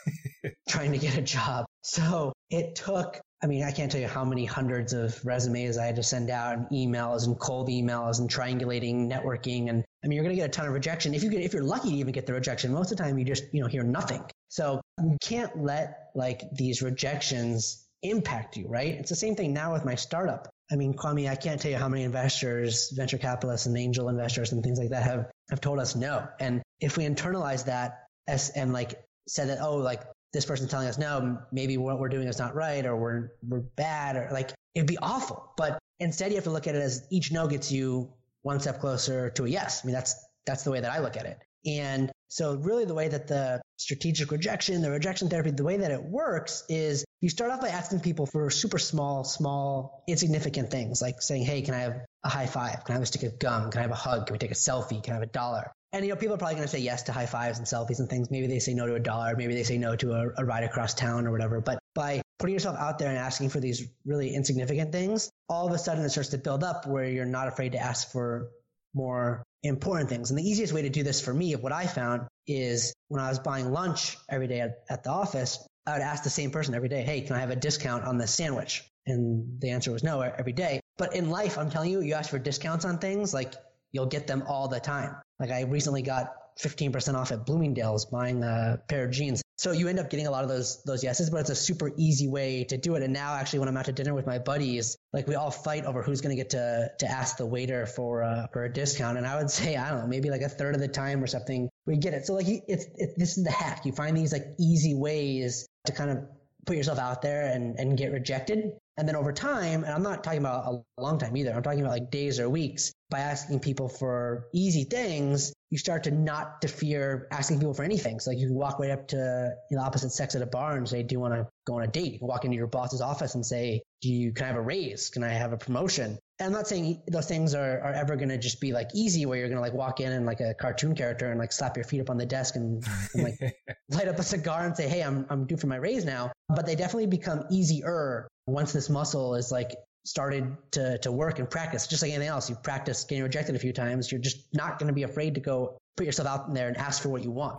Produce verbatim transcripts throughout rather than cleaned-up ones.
trying to get a job. So it took, I mean, I can't tell you how many hundreds of resumes I had to send out, and emails and cold emails and triangulating networking. And I mean, you're going to get a ton of rejection. If you get, if you're lucky to even get the rejection, most of the time you just, you know, hear nothing. So you can't let, like, these rejections impact you, right? It's the same thing now with my startup. I mean, Kwame, I can't tell you how many investors, venture capitalists and angel investors and things like that have, have told us no. And if we internalize that as, and like said that, oh, like this person's telling us no, maybe what we're doing is not right, or we're, we're bad, or like, it'd be awful. But instead you have to look at it as each no gets you one step closer to a yes. I mean, that's, that's the way that I look at it. And so really the way that the strategic rejection, the rejection therapy, the way that it works is you start off by asking people for super small, small, insignificant things, like saying, hey, can I have a high five? Can I have a stick of gum? Can I have a hug? Can we take a selfie? Can I have a dollar? And, you know, people are probably going to say yes to high fives and selfies and things. Maybe they say no to a dollar. Maybe they say no to a, a ride across town or whatever. But by putting yourself out there and asking for these really insignificant things, all of a sudden it starts to build up where you're not afraid to ask for more important things. And the easiest way to do this for me, of what I found, is when I was buying lunch every day at, at the office, I would ask the same person every day, hey, can I have a discount on this sandwich? And the answer was no every day. But in life, I'm telling you, you ask for discounts on things, like you'll get them all the time. Like I recently got fifteen percent off at Bloomingdale's buying a pair of jeans. So you end up getting a lot of those those yeses, but it's a super easy way to do it. And now actually when I'm out to dinner with my buddies, like we all fight over who's going to get to to ask the waiter for a, for a discount. And I would say, I don't know, maybe like a third of the time or something, we get it. So like it's, it's this is the hack. You find these like easy ways to kind of put yourself out there and, and get rejected. And then over time, and I'm not talking about a long time either, I'm talking about like days or weeks, by asking people for easy things, you start to not to fear asking people for anything. So like you can walk right up to the opposite sex at a bar and say, do you want to go on a date? You can walk into your boss's office and say, do you, can I have a raise? Can I have a promotion? And I'm not saying those things are, are ever going to just be like easy, where you're going to like walk in and like a cartoon character and like slap your feet up on the desk and, and like light up a cigar and say, hey, I'm, I'm due for my raise now. But they definitely become easier once this muscle is like started to to work and practice. Just like anything else, you practice getting rejected a few times, you're just not going to be afraid to go put yourself out there and ask for what you want.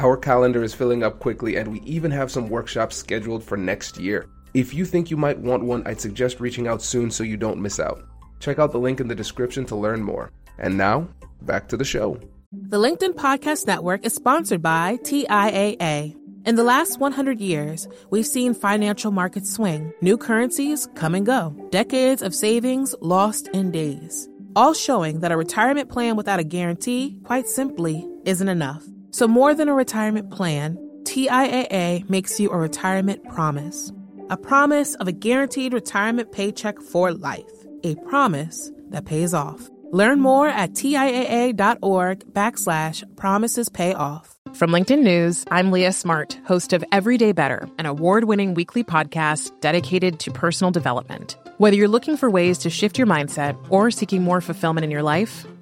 Our calendar is filling up quickly, and we even have some workshops scheduled for next year. If you think you might want one, I'd suggest reaching out soon so you don't miss out. Check out the link in the description to learn more. And now, back to the show. The LinkedIn Podcast Network is sponsored by T I A A. In the last one hundred years, we've seen financial markets swing, new currencies come and go, decades of savings lost in days, all showing that a retirement plan without a guarantee, quite simply, isn't enough. So more than a retirement plan, T I A A makes you a retirement promise. A promise of a guaranteed retirement paycheck for life. A promise that pays off. Learn more at T I A A dot org backslash promises pay off. From LinkedIn News, I'm Leah Smart, host of Everyday Better, an award-winning weekly podcast dedicated to personal development. Whether you're looking for ways to shift your mindset or seeking more fulfillment in your life,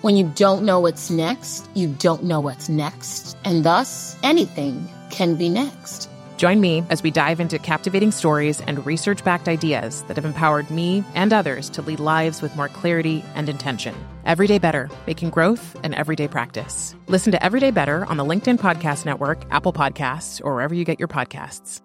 When you don't know what's next, you don't know what's next, and thus anything can be next. Join me as we dive into captivating stories and research-backed ideas that have empowered me and others to lead lives with more clarity and intention. Everyday Better, making growth an everyday practice. Listen to Everyday Better on the LinkedIn Podcast Network, Apple Podcasts, or wherever you get your podcasts.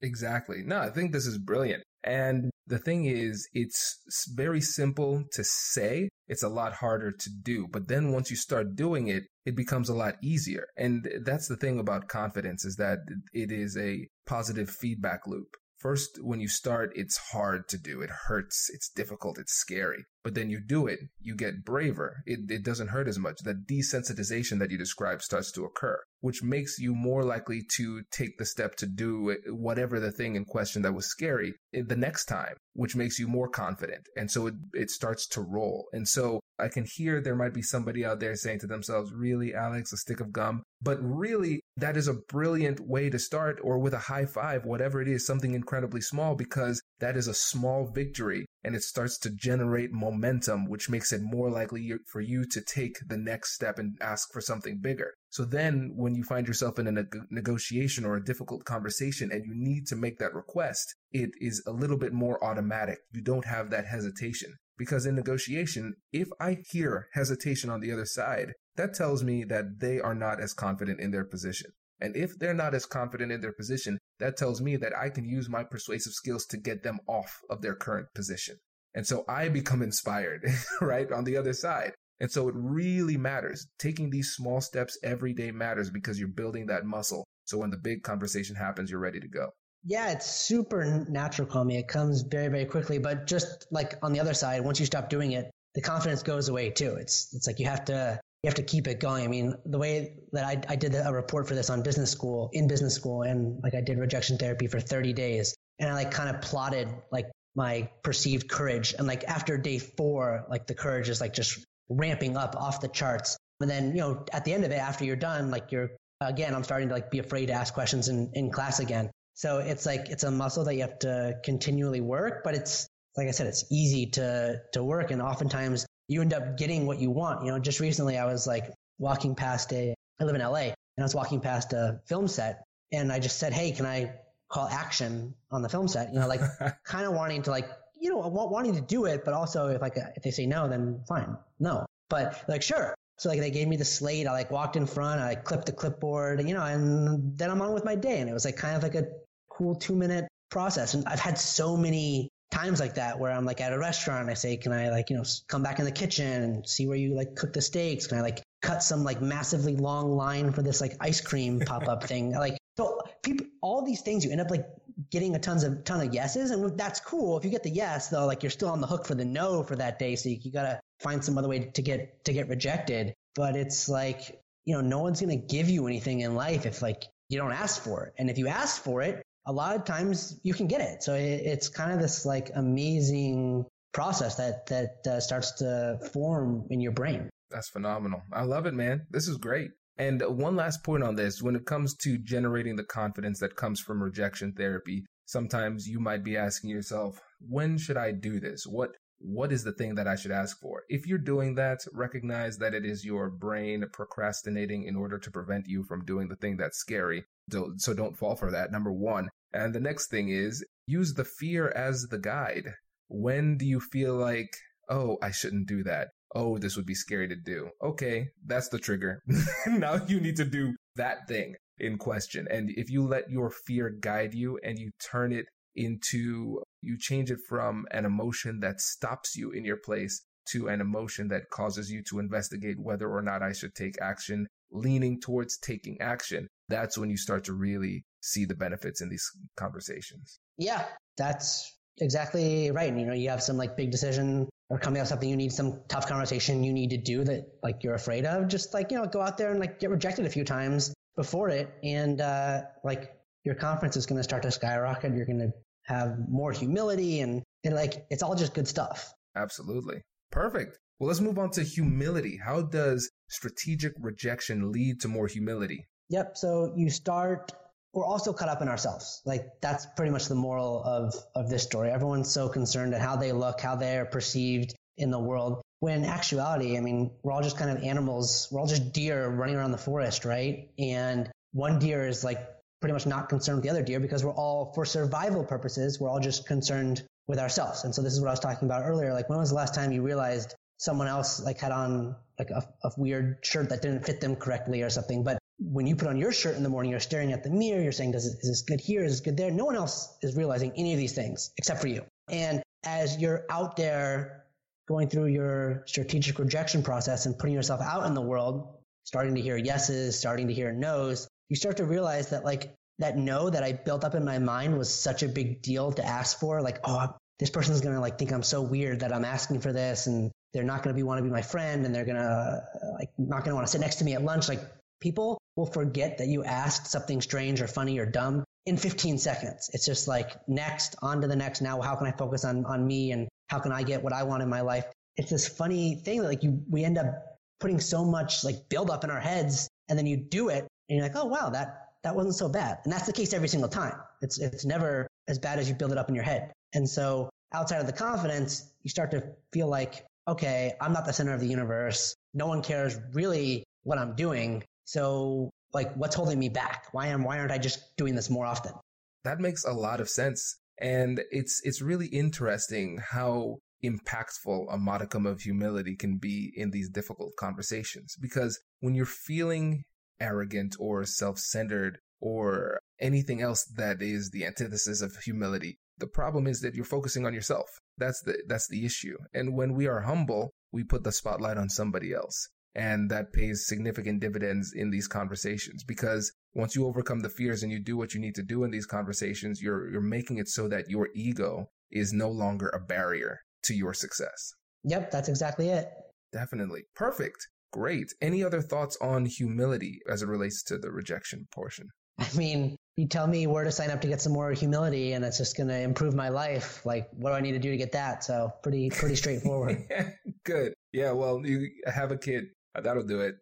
Exactly. No, I think this is brilliant. And the thing is, it's very simple to say. It's a lot harder to do. But then once you start doing it, it becomes a lot easier. And that's the thing about confidence, is that it is a positive feedback loop. First, when you start, it's hard to do. It hurts. It's difficult. It's scary. But then you do it. You get braver. It, it doesn't hurt as much. That desensitization that you describe starts to occur, which makes you more likely to take the step to do whatever the thing in question that was scary the next time, which makes you more confident. And so it, it starts to roll. And so I can hear there might be somebody out there saying to themselves, really, Alex, a stick of gum? But really, that is a brilliant way to start, or with a high five, whatever it is, something incredibly small, because that is a small victory. And it starts to generate momentum, which makes it more likely for you to take the next step and ask for something bigger. So then when you find yourself in a neg- negotiation or a difficult conversation and you need to make that request, it is a little bit more automatic. You don't have that hesitation. Because in negotiation, if I hear hesitation on the other side, that tells me that they are not as confident in their position. And if they're not as confident in their position, that tells me that I can use my persuasive skills to get them off of their current position. And so I become inspired, right, on the other side. And so it really matters. Taking these small steps every day matters because you're building that muscle. So when the big conversation happens, you're ready to go. Yeah, it's super natural, Kwame. It comes very, very quickly. But just like on the other side, once you stop doing it, the confidence goes away too. It's it's like you have to you have to keep it going. I mean, the way that I, I did a report for this on business school, in business school, and like I did rejection therapy for thirty days. And I like kind of plotted like my perceived courage. And like after day four, like the courage is like just ramping up off the charts. And then, you know, at the end of it, after you're done, like you're, again, I'm starting to like be afraid to ask questions in, in class again. So it's like, it's a muscle that you have to continually work, but it's, like I said, it's easy to, to work. And oftentimes you end up getting what you want. You know, just recently I was like walking past a, I live in L A and I was walking past a film set and I just said, hey, can I call action on the film set? You know, like kind of wanting to like, you know, wanting to do it, but also if like, if they say no, then fine. No, but like, sure. So like they gave me the slate. I like walked in front, I like, clipped the clipboard, you know, and then I'm on with my day. And it was like kind of like a cool two minute process. And I've had so many times like that where I'm like at a restaurant and I say, can I like, you know, come back in the kitchen and see where you like cook the steaks? Can I like cut some like massively long line for this like ice cream pop up thing? Like, so people, all these things, you end up like getting a tons of ton of yeses. And that's cool. If you get the yes though, like you're still on the hook for the no for that day. So you, you got to find some other way to get, to get rejected. But it's like, you know, no one's going to give you anything in life if like you don't ask for it. And if you ask for it, a lot of times you can get it. So it, it's kind of this like amazing process that, that uh, starts to form in your brain. That's phenomenal. I love it, man. This is great. And one last point on this, when it comes to generating the confidence that comes from rejection therapy, sometimes you might be asking yourself, when should I do this? What, what is the thing that I should ask for? If you're doing that, recognize that it is your brain procrastinating in order to prevent you from doing the thing that's scary. So don't fall for that, number one. And the next thing is use the fear as the guide. When do you feel like, oh, I shouldn't do that? Oh, this would be scary to do. Okay, that's the trigger. Now you need to do that thing in question. And if you let your fear guide you and you turn it into, you change it from an emotion that stops you in your place to an emotion that causes you to investigate whether or not I should take action, leaning towards taking action. That's when you start to really see the benefits in these conversations. Yeah, that's exactly right. And, you know, you have some like big decision or coming up with something, you need some tough conversation you need to do that like you're afraid of. Just like, you know, go out there and like get rejected a few times before it. And uh, like your confidence is going to start to skyrocket. You're going to have more humility and, and like, it's all just good stuff. Absolutely. Perfect. Well, let's move on to humility. How does strategic rejection lead to more humility? Yep. So you start, we're also caught up in ourselves. Like that's pretty much the moral of, of this story. Everyone's so concerned at how they look, how they're perceived in the world. When in actuality, I mean, we're all just kind of animals. We're all just deer running around the forest, right? And one deer is like pretty much not concerned with the other deer because we're all, for survival purposes, we're all just concerned with ourselves. And so this is what I was talking about earlier. Like when was the last time you realized someone else like had on like a, a weird shirt that didn't fit them correctly or something? But when you put on your shirt in the morning, you're staring at the mirror, you're saying, does it, is this good here? Is this good there? No one else is realizing any of these things except for you. And as you're out there going through your strategic rejection process and putting yourself out in the world, starting to hear yeses, starting to hear nos, you start to realize that like that no that I built up in my mind was such a big deal to ask for. Like, oh, this person's going to like think I'm so weird that I'm asking for this, and they're not going to be want to be my friend, and they're going to like not going to want to sit next to me at lunch. Like people will forget that you asked something strange or funny or dumb in fifteen seconds. It's just like next, on to the next. Now, how can I focus on, on me and how can I get what I want in my life? It's this funny thing that like you, we end up putting so much like build up in our heads, and then you do it and you're like, oh, wow, that, that wasn't so bad. And that's the case every single time. It's, it's never as bad as you build it up in your head. And so outside of the confidence, you start to feel like, okay, I'm not the center of the universe. No one cares really what I'm doing. So like, what's holding me back? Why am, why aren't I just doing this more often? That makes a lot of sense. And it's, it's really interesting how impactful a modicum of humility can be in these difficult conversations, because when you're feeling arrogant or self-centered or anything else that is the antithesis of humility, The problem is that you're focusing on yourself. That's the, that's the issue. And when we are humble, we put the spotlight on somebody else. And that pays significant dividends in these conversations, because once you overcome the fears and you do what you need to do in these conversations, you're, you're making it so that your ego is no longer a barrier to your success. Yep, that's exactly it. Definitely. Perfect. Great. Any other thoughts on humility as it relates to the rejection portion? I mean, you tell me where to sign up to get some more humility and it's just going to improve my life. Like, what do I need to do to get that? So pretty, pretty straightforward. Yeah, good. Yeah. Well, you have a kid. That'll do it.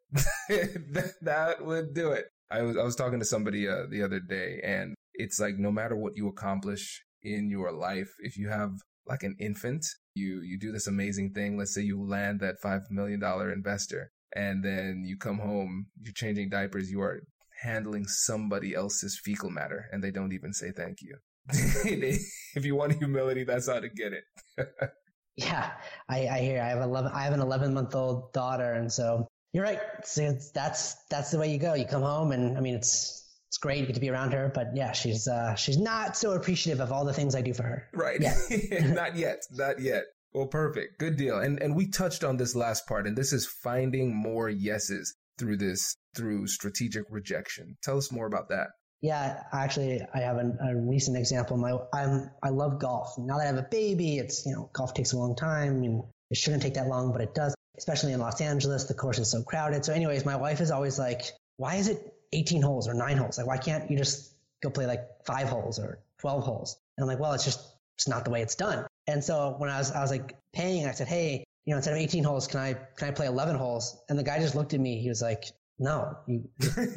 That would do it. I was, I was talking to somebody uh, the other day, and it's like, no matter what you accomplish in your life, if you have like an infant, you, you do this amazing thing. Let's say you land that five million dollars investor, and then you come home, you're changing diapers, you are handling somebody else's fecal matter, and they don't even say thank you. If you want humility, that's how to get it. Yeah, I, I hear. I have eleven. I have an eleven-month-old daughter, and so you're right. So it's, that's that's the way you go. You come home, and I mean, it's it's great. You get to be around her, but yeah, she's uh, she's not so appreciative of all the things I do for her. Right. Yet. Not yet. Not yet. Well, perfect. Good deal. And and we touched on this last part, and this is finding more yeses through this through strategic rejection. Tell us more about that. Yeah, actually, I have an, a recent example. My, I'm, I love golf. Now that I have a baby, it's, you know, golf takes a long time, and it shouldn't take that long, but it does, especially in Los Angeles. The course is so crowded. So anyways, my wife is always like, why is it eighteen holes or nine holes? Like, why can't you just go play like five holes or twelve holes? And I'm like, well, it's just, it's not the way it's done. And so when I was, I was like paying, I said, hey, you know, instead of eighteen holes, can I, can I play eleven holes? And the guy just looked at me. He was like, no, you,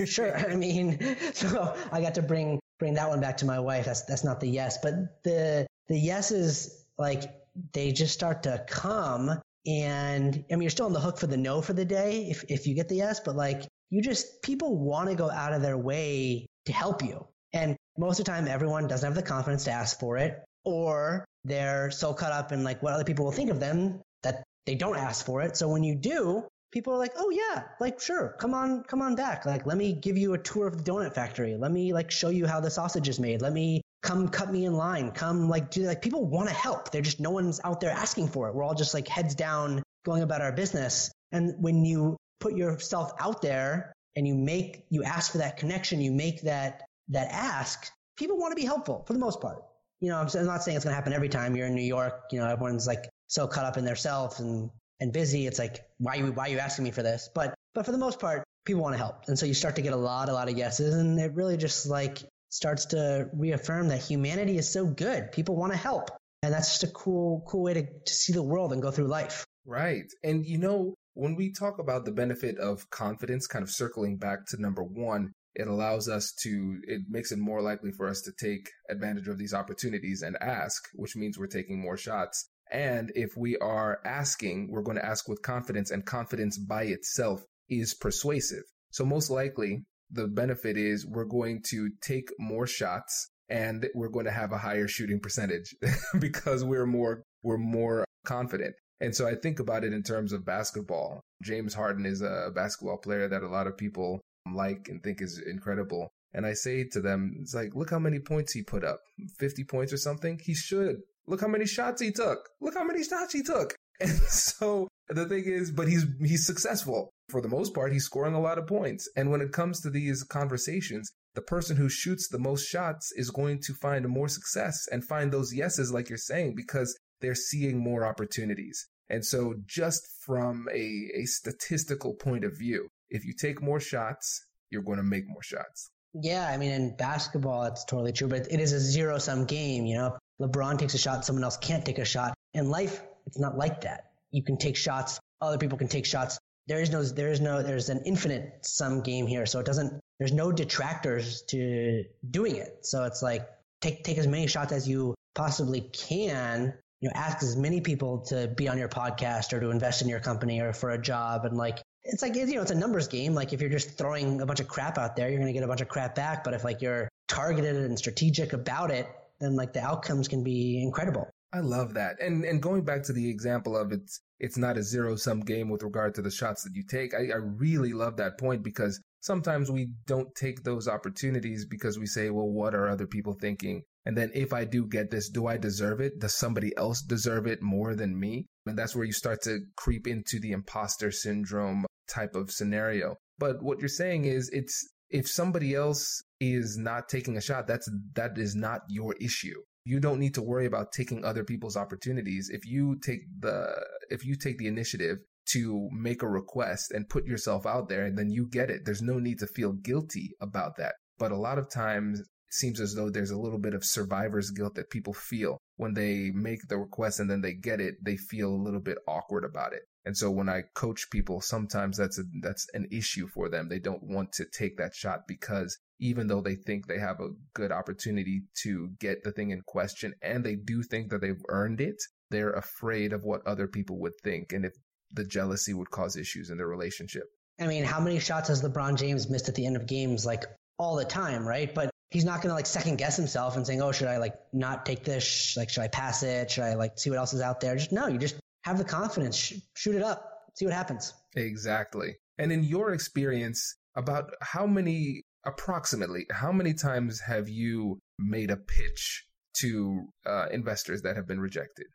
sure. I mean, so I got to bring bring that one back to my wife. That's that's not the yes, but the the yeses, like, they just start to come, and I mean, you're still on the hook for the no for the day if if you get the yes, but like, you just, people want to go out of their way to help you, and most of the time, everyone doesn't have the confidence to ask for it, or they're so caught up in like what other people will think of them that they don't ask for it. So when you do, people are like, oh yeah, like, sure, come on, come on back. Like, let me give you a tour of the donut factory. Let me like show you how the sausage is made. Let me come cut me in line. Come like do like people want to help. They're just, no one's out there asking for it. We're all just like heads down going about our business. And when you put yourself out there and you make, you ask for that connection, you make that, that ask, people want to be helpful for the most part. You know, I'm, I'm not saying it's going to happen every time you're in New York. You know, everyone's like so caught up in themselves and and busy. It's like, why are you, why are you asking me for this? But, but for the most part, people want to help. And so you start to get a lot, a lot of yeses. And it really just like starts to reaffirm that humanity is so good. People want to help. And that's just a cool, cool way to, to see the world and go through life. Right. And you know, when we talk about the benefit of confidence, kind of circling back to number one, it allows us to, it makes it more likely for us to take advantage of these opportunities and ask, which means we're taking more shots. And if we are asking, we're going to ask with confidence, and confidence by itself is persuasive. So most likely the benefit is we're going to take more shots and we're going to have a higher shooting percentage because we're more, we're more confident. And so I think about it in terms of basketball. James Harden is a basketball player that a lot of people like and think is incredible. And I say to them, it's like, look how many points he put up, fifty points or something. He should. Look how many shots he took. Look how many shots he took. And so the thing is, but he's he's successful. For the most part, he's scoring a lot of points. And when it comes to these conversations, the person who shoots the most shots is going to find more success and find those yeses, like you're saying, because they're seeing more opportunities. And so just from a, a statistical point of view, if you take more shots, you're going to make more shots. Yeah, I mean, in basketball, it's totally true, but it is a zero-sum game, you know? LeBron takes a shot, someone else can't take a shot. In life, it's not like that. You can take shots, other people can take shots. There is no, there is no, there's an infinite sum game here. So it doesn't, there's no detractors to doing it. So it's like, take, take as many shots as you possibly can. You know, ask as many people to be on your podcast or to invest in your company or for a job. And like, it's like, you know, it's a numbers game. Like if you're just throwing a bunch of crap out there, you're going to get a bunch of crap back. But if like you're targeted and strategic about it, then like the outcomes can be incredible. I love that. And and going back to the example of it's it's not a zero-sum game with regard to the shots that you take, I, I really love that point, because sometimes we don't take those opportunities because we say, well, what are other people thinking? And then if I do get this, do I deserve it? Does somebody else deserve it more than me? And that's where you start to creep into the imposter syndrome type of scenario. But what you're saying is, it's if somebody else is not taking a shot, that's that is not your issue. You don't need to worry about taking other people's opportunities. If you take the if you take the initiative to make a request and put yourself out there, then you get it. There's no need to feel guilty about that. But a lot of times it seems as though there's a little bit of survivor's guilt that people feel when they make the request and then they get it. They feel a little bit awkward about it. And so when I coach people, sometimes that's a, that's an issue for them. They don't want to take that shot because even though they think they have a good opportunity to get the thing in question and they do think that they've earned it, they're afraid of what other people would think and if the jealousy would cause issues in their relationship. I mean, how many shots has LeBron James missed at the end of games, like all the time, right? But he's not going to like second guess himself and saying, oh, should I like not take this? Like, should I pass it? Should I like see what else is out there? Just no, you just have the confidence, sh- shoot it up, see what happens. Exactly. And in your experience, about how many, approximately, how many times have you made a pitch to uh, investors that have been rejected?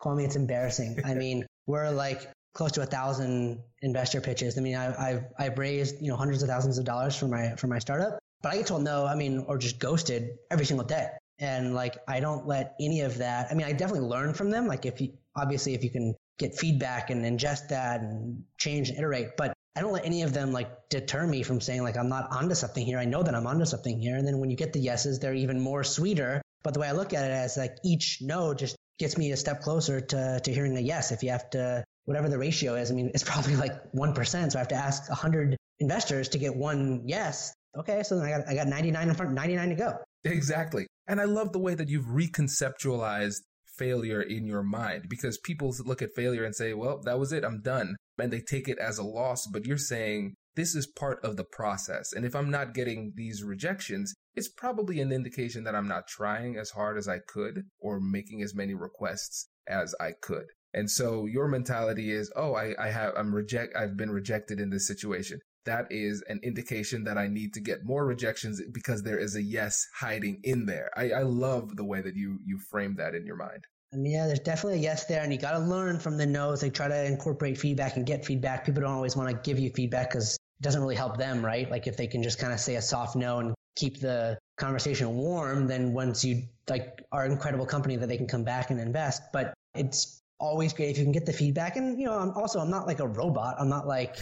Kwame, it's embarrassing. I mean, we're like close to a thousand investor pitches. I mean, I, I've I've raised you know hundreds of thousands of dollars for my for my startup, but I get told no. I mean, or just ghosted every single day. And like, I don't let any of that. I mean, I definitely learn from them. Like, if you obviously if you can get feedback and ingest that and change and iterate, but I don't let any of them like deter me from saying like I'm not onto something here. I know that I'm onto something here. And then when you get the yeses, they're even more sweeter. But the way I look at it is like each no just gets me a step closer to, to hearing a yes. If you have to, whatever the ratio is, I mean, it's probably like one percent. So I have to ask one hundred investors to get one yes. Okay. So then I got, I got ninety-nine in front, ninety-nine to go. Exactly. And I love the way that you've reconceptualized failure in your mind, because people look at failure and say, well, that was it. I'm done. And they take it as a loss. But you're saying this is part of the process. And if I'm not getting these rejections, it's probably an indication that I'm not trying as hard as I could or making as many requests as I could. And so your mentality is, oh, I, I have, I'm reject, I've been rejected in this situation. That is an indication that I need to get more rejections because there is a yes hiding in there. I, I love the way that you, you frame that in your mind. I mean, yeah, there's definitely a yes there, and you got to learn from the no's. Like, try to incorporate feedback and get feedback. People don't always want to give you feedback because it doesn't really help them, right? Like, if they can just kind of say a soft no and keep the conversation warm, then once you like are an incredible company that they can come back and invest. But it's always great if you can get the feedback. And, you know, I'm also, I'm not like a robot. I'm not like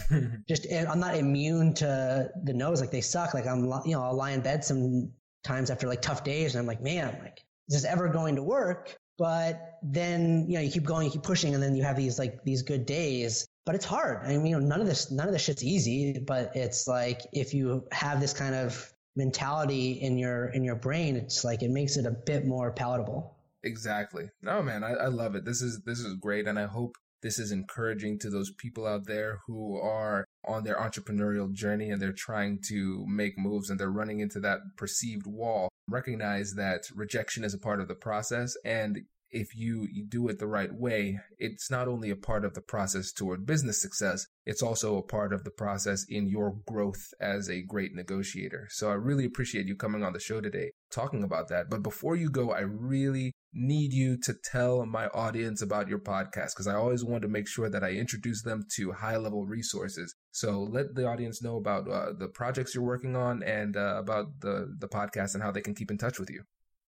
just, I'm not immune to the no's. Like, they suck. Like, I'm, you know, I'll lie in bed sometimes after like tough days and I'm like, man, like, is this ever going to work? But then, you know, you keep going, you keep pushing, and then you have these like these good days. But it's hard. I mean, you know, none of this, none of this shit's easy, but it's like, if you have this kind of mentality in your, in your brain, it's like, it makes it a bit more palatable. Exactly. No, man, I, I love it. This is, this is great. And I hope this is encouraging to those people out there who are on their entrepreneurial journey and they're trying to make moves and they're running into that perceived wall. Recognize that rejection is a part of the process. And if you, you do it the right way, it's not only a part of the process toward business success, it's also a part of the process in your growth as a great negotiator. So I really appreciate you coming on the show today, talking about that. But before you go, I really need you to tell my audience about your podcast, because I always want to make sure that I introduce them to high-level resources. So let the audience know about uh, the projects you're working on and uh, about the, the podcast and how they can keep in touch with you.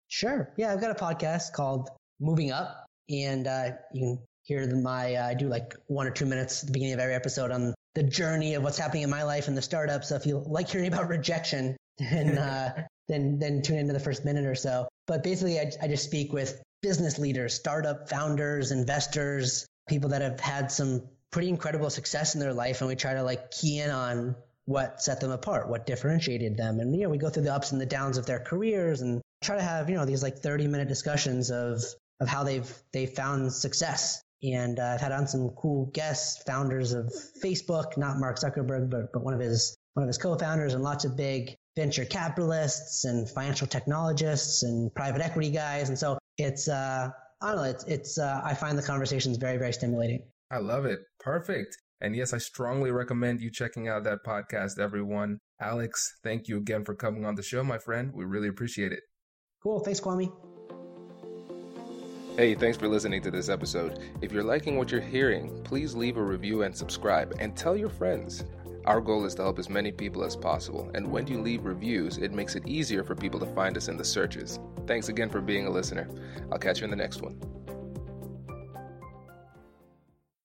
Sure. Yeah, I've got a podcast called Moving Up, and uh, you can hear the, my, uh, I do like one or two minutes at the beginning of every episode on the journey of what's happening in my life and the startup. So if you like hearing about rejection, then, uh, then, then tune into the first minute or so. But basically, I, I just speak with business leaders, startup founders, investors, people that have had some pretty incredible success in their life. And we try to like key in on what set them apart, what differentiated them. And, you know, we go through the ups and the downs of their careers and try to have, you know, these like thirty minute discussions of, of how they've, they found success. And uh, I've had on some cool guests, founders of Facebook, not Mark Zuckerberg, but, but one of his, one of his co-founders, and lots of big venture capitalists and financial technologists and private equity guys. And so it's, uh, I don't know, it's, it's uh, I find the conversations very, very stimulating. I love it. Perfect. And yes, I strongly recommend you checking out that podcast, everyone. Alex, thank you again for coming on the show, my friend. We really appreciate it. Cool. Thanks, Kwame. Hey, thanks for listening to this episode. If you're liking what you're hearing, please leave a review and subscribe and tell your friends. Our goal is to help as many people as possible. And when you leave reviews, it makes it easier for people to find us in the searches. Thanks again for being a listener. I'll catch you in the next one.